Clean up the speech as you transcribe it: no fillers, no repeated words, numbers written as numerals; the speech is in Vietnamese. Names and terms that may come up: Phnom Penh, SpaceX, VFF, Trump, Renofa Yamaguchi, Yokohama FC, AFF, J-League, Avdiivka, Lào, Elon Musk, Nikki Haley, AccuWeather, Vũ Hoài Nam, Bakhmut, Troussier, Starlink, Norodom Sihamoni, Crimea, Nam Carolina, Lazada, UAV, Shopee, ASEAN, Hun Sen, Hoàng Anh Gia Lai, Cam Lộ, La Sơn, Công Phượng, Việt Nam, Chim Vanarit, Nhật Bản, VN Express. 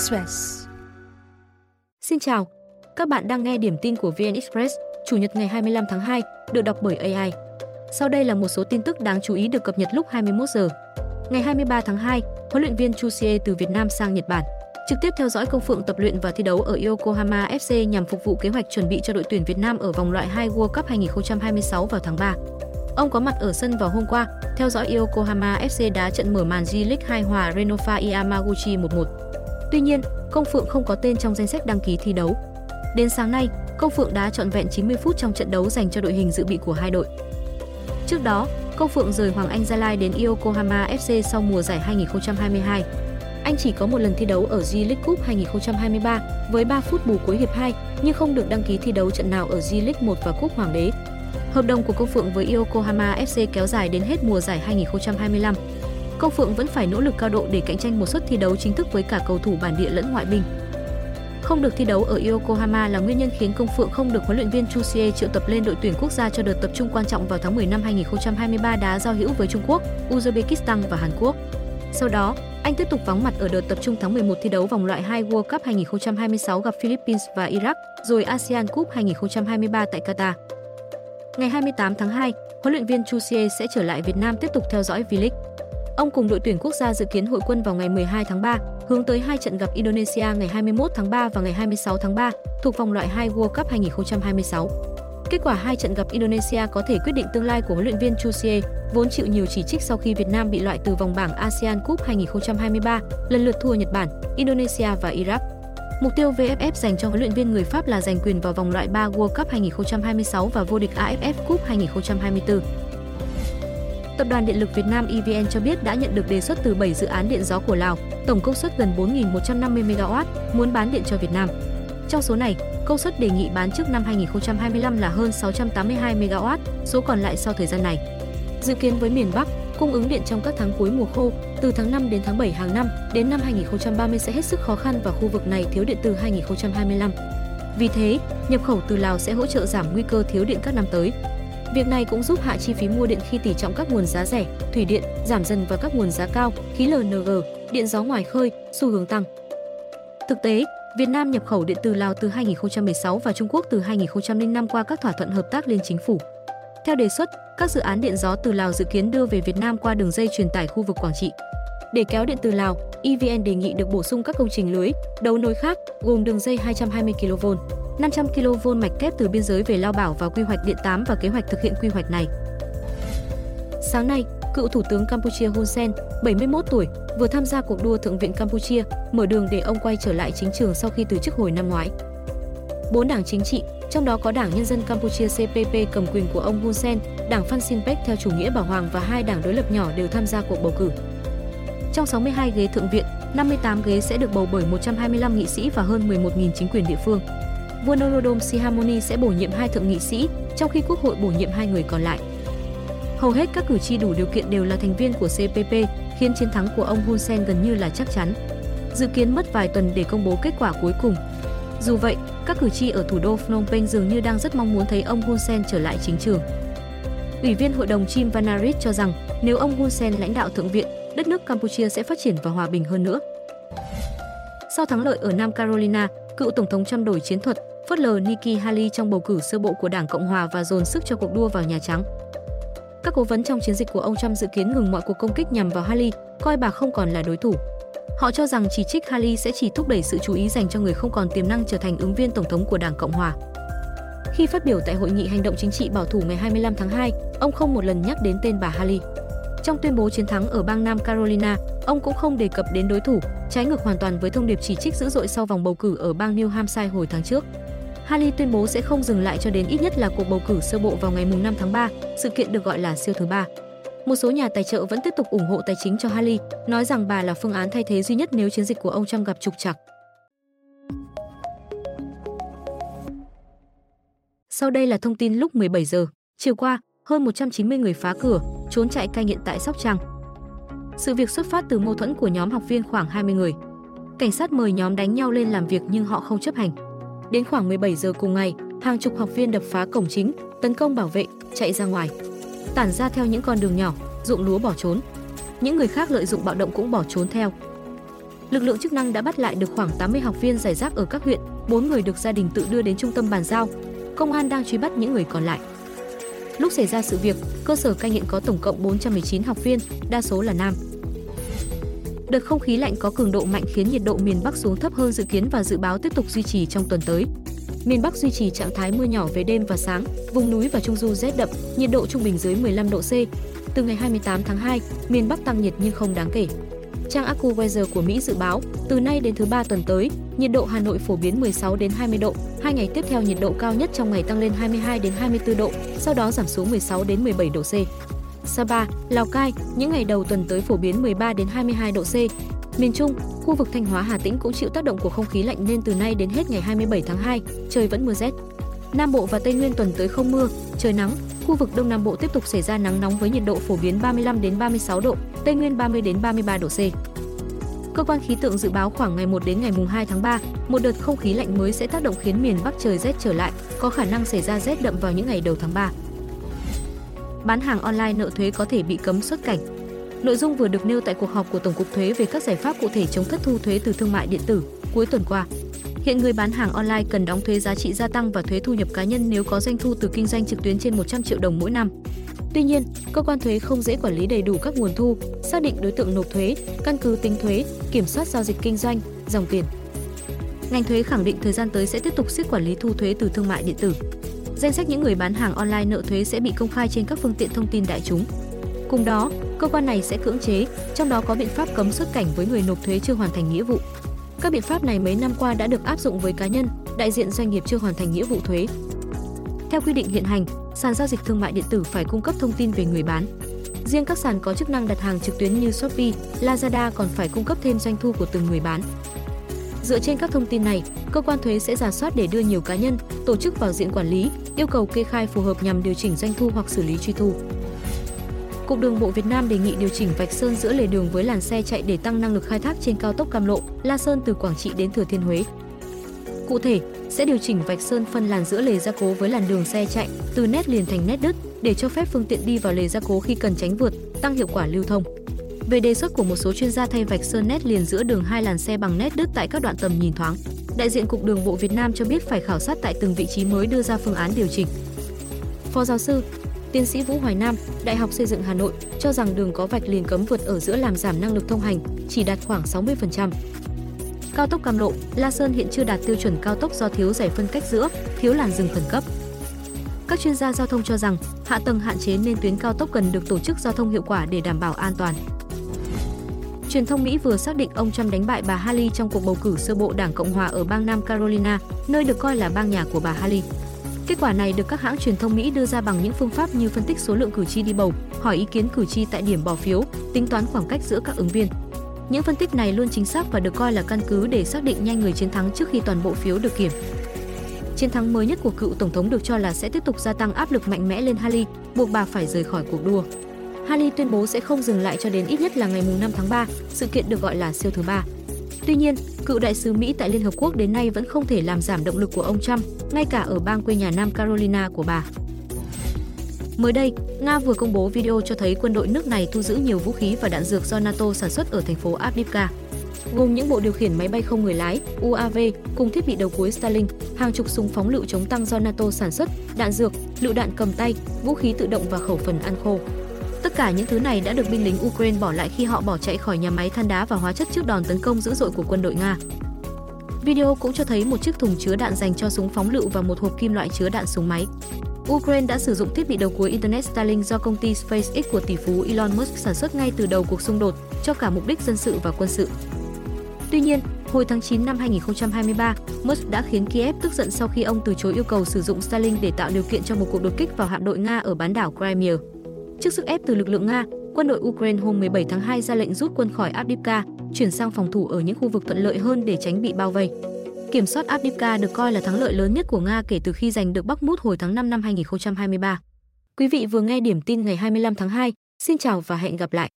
Express. Xin chào, các bạn đang nghe điểm tin của VN Express, Chủ nhật ngày 25 tháng 2, được đọc bởi AI. Sau đây là một số tin tức đáng chú ý được cập nhật lúc 21 giờ. Ngày 23 tháng 2, huấn luyện viên Troussier từ Việt Nam sang Nhật Bản, trực tiếp theo dõi Công Phượng tập luyện và thi đấu ở Yokohama FC nhằm phục vụ kế hoạch chuẩn bị cho đội tuyển Việt Nam ở vòng loại 2 World Cup 2026 vào tháng 3. Ông có mặt ở sân vào hôm qua, theo dõi Yokohama FC đá trận mở màn J-League 2 hòa Renofa Yamaguchi 1-1. Tuy nhiên, Công Phượng không có tên trong danh sách đăng ký thi đấu. Đến sáng nay, Công Phượng đá trọn vẹn 90 phút trong trận đấu dành cho đội hình dự bị của hai đội. Trước đó, Công Phượng rời Hoàng Anh Gia Lai đến Yokohama FC sau mùa giải 2022. Anh chỉ có một lần thi đấu ở J-League Cup 2023 với 3 phút bù cuối hiệp 2, nhưng không được đăng ký thi đấu trận nào ở J-League 1 và Cúp Hoàng đế. Hợp đồng của Công Phượng với Yokohama FC kéo dài đến hết mùa giải 2025. Công Phượng vẫn phải nỗ lực cao độ để cạnh tranh một suất thi đấu chính thức với cả cầu thủ bản địa lẫn ngoại binh. Không được thi đấu ở Yokohama là nguyên nhân khiến Công Phượng không được huấn luyện viên Troussier triệu tập lên đội tuyển quốc gia cho đợt tập trung quan trọng vào tháng 10 năm 2023 đá giao hữu với Trung Quốc, Uzbekistan và Hàn Quốc. Sau đó, anh tiếp tục vắng mặt ở đợt tập trung tháng 11 thi đấu vòng loại 2 World Cup 2026 gặp Philippines và Iraq, rồi ASEAN Cup 2023 tại Qatar. Ngày 28 tháng 2, huấn luyện viên Troussier sẽ trở lại Việt Nam tiếp tục theo dõi V-League. Ông cùng đội tuyển quốc gia dự kiến hội quân vào ngày 12 tháng 3, hướng tới hai trận gặp Indonesia ngày 21 tháng 3 và ngày 26 tháng 3, thuộc vòng loại 2 World Cup 2026. Kết quả hai trận gặp Indonesia có thể quyết định tương lai của huấn luyện viên Troussier, vốn chịu nhiều chỉ trích sau khi Việt Nam bị loại từ vòng bảng ASEAN Cup 2023, lần lượt thua Nhật Bản, Indonesia và Iraq. Mục tiêu VFF dành cho huấn luyện viên người Pháp là giành quyền vào vòng loại 3 World Cup 2026 và vô địch AFF Cup 2024. Tập đoàn Điện lực Việt Nam EVN cho biết đã nhận được đề xuất từ 7 dự án điện gió của Lào, tổng công suất gần 4.150 MW, muốn bán điện cho Việt Nam. Trong số này, công suất đề nghị bán trước năm 2025 là hơn 682 MW, số còn lại sau thời gian này. Dự kiến với miền Bắc, cung ứng điện trong các tháng cuối mùa khô, từ tháng 5 đến tháng 7 hàng năm, đến năm 2030 sẽ hết sức khó khăn và khu vực này thiếu điện từ 2025. Vì thế, nhập khẩu từ Lào sẽ hỗ trợ giảm nguy cơ thiếu điện các năm tới. Việc này cũng giúp hạ chi phí mua điện khi tỷ trọng các nguồn giá rẻ, thủy điện giảm dần và các nguồn giá cao, khí LNG, điện gió ngoài khơi, xu hướng tăng. Thực tế, Việt Nam nhập khẩu điện từ Lào từ 2016 và Trung Quốc từ 2005 qua các thỏa thuận hợp tác liên chính phủ. Theo đề xuất, các dự án điện gió từ Lào dự kiến đưa về Việt Nam qua đường dây truyền tải khu vực Quảng Trị. Để kéo điện từ Lào, EVN đề nghị được bổ sung các công trình lưới đấu nối khác, gồm đường dây 220 kV, 500 kV mạch kép từ biên giới về Lao Bảo và quy hoạch điện 8 và kế hoạch thực hiện quy hoạch này. Sáng nay, cựu Thủ tướng Campuchia Hun Sen, 71 tuổi, vừa tham gia cuộc đua Thượng viện Campuchia, mở đường để ông quay trở lại chính trường sau khi từ chức hồi năm ngoái. 4 đảng chính trị, trong đó có Đảng Nhân dân Campuchia CPP cầm quyền của ông Hun Sen, Đảng FUNCINPEC theo chủ nghĩa Bảo Hoàng và hai đảng đối lập nhỏ đều tham gia cuộc bầu cử. Trong 62 ghế Thượng viện, 58 ghế sẽ được bầu bởi 125 nghị sĩ và hơn 11.000 chính quyền địa phương. Vua Norodom Sihamoni sẽ bổ nhiệm 2 thượng nghị sĩ, trong khi Quốc hội bổ nhiệm 2 người còn lại. Hầu hết các cử tri đủ điều kiện đều là thành viên của CPP, khiến chiến thắng của ông Hun Sen gần như là chắc chắn. Dự kiến mất vài tuần để công bố kết quả cuối cùng. Dù vậy, các cử tri ở thủ đô Phnom Penh dường như đang rất mong muốn thấy ông Hun Sen trở lại chính trường. Ủy viên Hội đồng Chim Vanarit cho rằng, nếu ông Hun Sen lãnh đạo Thượng viện, đất nước Campuchia sẽ phát triển và hòa bình hơn nữa. Sau thắng lợi ở Nam Carolina, cựu Tổng thống Trump đổi chiến thuật, phớt lờ Nikki Haley trong bầu cử sơ bộ của Đảng Cộng hòa và dồn sức cho cuộc đua vào Nhà Trắng. Các cố vấn trong chiến dịch của ông Trump dự kiến ngừng mọi cuộc công kích nhằm vào Haley, coi bà không còn là đối thủ. Họ cho rằng chỉ trích Haley sẽ chỉ thúc đẩy sự chú ý dành cho người không còn tiềm năng trở thành ứng viên tổng thống của Đảng Cộng hòa. Khi phát biểu tại hội nghị hành động chính trị bảo thủ ngày 25 tháng 2, ông không một lần nhắc đến tên bà Haley. Trong tuyên bố chiến thắng ở bang Nam Carolina, ông cũng không đề cập đến đối thủ, trái ngược hoàn toàn với thông điệp chỉ trích dữ dội sau vòng bầu cử ở bang New Hampshire hồi tháng trước. Haley tuyên bố sẽ không dừng lại cho đến ít nhất là cuộc bầu cử sơ bộ vào ngày 5 tháng 3, sự kiện được gọi là siêu thứ ba. Một số nhà tài trợ vẫn tiếp tục ủng hộ tài chính cho Haley, nói rằng bà là phương án thay thế duy nhất nếu chiến dịch của ông Trump gặp trục trặc. Sau đây là thông tin lúc 17 giờ. Chiều qua, hơn 190 người phá cửa, trốn chạy cai nghiện tại Sóc Trăng. Sự việc xuất phát từ mâu thuẫn của nhóm học viên khoảng 20 người. Cảnh sát mời nhóm đánh nhau lên làm việc nhưng họ không chấp hành. Đến khoảng 17 giờ cùng ngày, hàng chục học viên đập phá cổng chính, tấn công bảo vệ, chạy ra ngoài, tản ra theo những con đường nhỏ, ruộng lúa bỏ trốn. Những người khác lợi dụng bạo động cũng bỏ trốn theo. lực lượng chức năng đã bắt lại được khoảng 80 học viên rải rác ở các huyện, 4 người được gia đình tự đưa đến trung tâm bàn giao. Công an đang truy bắt những người còn lại. Lúc xảy ra sự việc, cơ sở cai nghiện có tổng cộng 419 học viên, đa số là nam. Đợt không khí lạnh có cường độ mạnh khiến nhiệt độ miền Bắc xuống thấp hơn dự kiến và dự báo tiếp tục duy trì trong tuần tới. Miền Bắc duy trì trạng thái mưa nhỏ về đêm và sáng, vùng núi và trung du rét đậm, nhiệt độ trung bình dưới 15 độ C. Từ ngày 28 tháng 2, miền Bắc tăng nhiệt nhưng không đáng kể. Trang AccuWeather của Mỹ dự báo, từ nay đến thứ Ba tuần tới, nhiệt độ Hà Nội phổ biến 16 đến 20 độ, 2 ngày tiếp theo nhiệt độ cao nhất trong ngày tăng lên 22 đến 24 độ, sau đó giảm xuống 16 đến 17 độ C. Sapa, Lào Cai, những ngày đầu tuần tới phổ biến 13 đến 22 độ C. Miền Trung, khu vực Thanh Hóa, Hà Tĩnh cũng chịu tác động của không khí lạnh nên từ nay đến hết ngày 27 tháng 2, trời vẫn mưa rét. Nam Bộ và Tây Nguyên tuần tới không mưa, trời nắng. Khu vực Đông Nam Bộ tiếp tục xảy ra nắng nóng với nhiệt độ phổ biến 35 đến 36 độ, Tây Nguyên 30 đến 33 độ C. Cơ quan khí tượng dự báo khoảng ngày 1 đến ngày 2 tháng 3, một đợt không khí lạnh mới sẽ tác động khiến miền Bắc trời rét trở lại, có khả năng xảy ra rét đậm vào những ngày đầu tháng 3. Bán hàng online nợ thuế có thể bị cấm xuất cảnh. Nội dung vừa được nêu tại cuộc họp của Tổng cục Thuế về các giải pháp cụ thể chống thất thu thuế từ thương mại điện tử cuối tuần qua. Hiện người bán hàng online cần đóng thuế giá trị gia tăng và thuế thu nhập cá nhân nếu có doanh thu từ kinh doanh trực tuyến trên 100 triệu đồng mỗi năm. Tuy nhiên, cơ quan thuế không dễ quản lý đầy đủ các nguồn thu, xác định đối tượng nộp thuế, căn cứ tính thuế, kiểm soát giao dịch kinh doanh, dòng tiền. Ngành thuế khẳng định thời gian tới sẽ tiếp tục siết quản lý thu thuế từ thương mại điện tử. Danh sách những người bán hàng online nợ thuế sẽ bị công khai trên các phương tiện thông tin đại chúng. Cùng đó, cơ quan này sẽ cưỡng chế, trong đó có biện pháp cấm xuất cảnh với người nộp thuế chưa hoàn thành nghĩa vụ. Các biện pháp này mấy năm qua đã được áp dụng với cá nhân, đại diện doanh nghiệp chưa hoàn thành nghĩa vụ thuế. Theo quy định hiện hành, sàn giao dịch thương mại điện tử phải cung cấp thông tin về người bán. Riêng các sàn có chức năng đặt hàng trực tuyến như Shopee, Lazada còn phải cung cấp thêm doanh thu của từng người bán. Dựa trên các thông tin này, cơ quan thuế sẽ rà soát để đưa nhiều cá nhân, tổ chức vào diện quản lý, yêu cầu kê khai phù hợp nhằm điều chỉnh doanh thu hoặc xử lý truy thu. Cục Đường bộ Việt Nam đề nghị điều chỉnh vạch sơn giữa lề đường với làn xe chạy để tăng năng lực khai thác trên cao tốc Cam Lộ, La Sơn từ Quảng Trị đến Thừa Thiên Huế. Cụ thể, sẽ điều chỉnh vạch sơn phân làn giữa lề gia cố với làn đường xe chạy, từ nét liền thành nét đứt để cho phép phương tiện đi vào lề gia cố khi cần tránh vượt, tăng hiệu quả lưu thông. Về đề xuất của một số chuyên gia thay vạch sơn nét liền giữa đường hai làn xe bằng nét đứt tại các đoạn tầm nhìn thoáng, đại diện Cục Đường bộ Việt Nam cho biết phải khảo sát tại từng vị trí mới đưa ra phương án điều chỉnh. Phó giáo sư, tiến sĩ Vũ Hoài Nam, Đại học Xây dựng Hà Nội cho rằng đường có vạch liền cấm vượt ở giữa làm giảm năng lực thông hành, chỉ đạt khoảng 60%. Cao tốc Cam Lộ, La Sơn hiện chưa đạt tiêu chuẩn cao tốc do thiếu giải phân cách giữa, thiếu làn dừng khẩn cấp. Các chuyên gia giao thông cho rằng hạ tầng hạn chế nên tuyến cao tốc cần được tổ chức giao thông hiệu quả để đảm bảo an toàn. Truyền thông Mỹ vừa xác định ông Trump đánh bại bà Haley trong cuộc bầu cử sơ bộ Đảng Cộng hòa ở bang Nam Carolina, nơi được coi là bang nhà của bà Haley. Kết quả này được các hãng truyền thông Mỹ đưa ra bằng những phương pháp như phân tích số lượng cử tri đi bầu, hỏi ý kiến cử tri tại điểm bỏ phiếu, tính toán khoảng cách giữa các ứng viên. Những phân tích này luôn chính xác và được coi là căn cứ để xác định nhanh người chiến thắng trước khi toàn bộ phiếu được kiểm. Chiến thắng mới nhất của cựu tổng thống được cho là sẽ tiếp tục gia tăng áp lực mạnh mẽ lên Haley, buộc bà phải rời khỏi cuộc đua. Haley tuyên bố sẽ không dừng lại cho đến ít nhất là ngày 5 tháng 3, sự kiện được gọi là siêu thứ ba. Tuy nhiên, cựu đại sứ Mỹ tại Liên Hợp Quốc đến nay vẫn không thể làm giảm động lực của ông Trump, ngay cả ở bang quê nhà Nam Carolina của bà. Mới đây, Nga vừa công bố video cho thấy quân đội nước này thu giữ nhiều vũ khí và đạn dược do NATO sản xuất ở thành phố Avdiivka, gồm những bộ điều khiển máy bay không người lái, UAV, cùng thiết bị đầu cuối Starlink, hàng chục súng phóng lựu chống tăng do NATO sản xuất, đạn dược, lựu đạn cầm tay, vũ khí tự động và khẩu phần ăn khô. Tất cả những thứ này đã được binh lính Ukraine bỏ lại khi họ bỏ chạy khỏi nhà máy than đá và hóa chất trước đòn tấn công dữ dội của quân đội Nga. Video cũng cho thấy một chiếc thùng chứa đạn dành cho súng phóng lựu và một hộp kim loại chứa đạn súng máy. Ukraine đã sử dụng thiết bị đầu cuối Internet Starlink do công ty SpaceX của tỷ phú Elon Musk sản xuất ngay từ đầu cuộc xung đột cho cả mục đích dân sự và quân sự. Tuy nhiên, hồi tháng 9 năm 2023, Musk đã khiến Kiev tức giận sau khi ông từ chối yêu cầu sử dụng Starlink để tạo điều kiện cho một cuộc đột kích vào hạm đội Nga ở bán đảo Crimea. Trước sức ép từ lực lượng Nga, quân đội Ukraine hôm 17 tháng 2 ra lệnh rút quân khỏi Avdiivka, chuyển sang phòng thủ ở những khu vực thuận lợi hơn để tránh bị bao vây. Kiểm soát Avdiivka được coi là thắng lợi lớn nhất của Nga kể từ khi giành được Bakhmut hồi tháng 5 năm 2023. Quý vị vừa nghe điểm tin ngày 25 tháng 2. Xin chào và hẹn gặp lại!